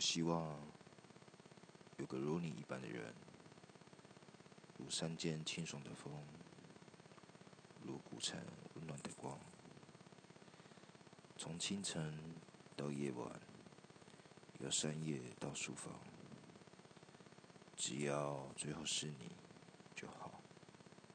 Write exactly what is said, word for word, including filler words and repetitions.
我希望有个如你一般的人，如山间清爽的风，如古城温暖的光。从清晨到夜晚，由山野到书房，只要最后是你就好。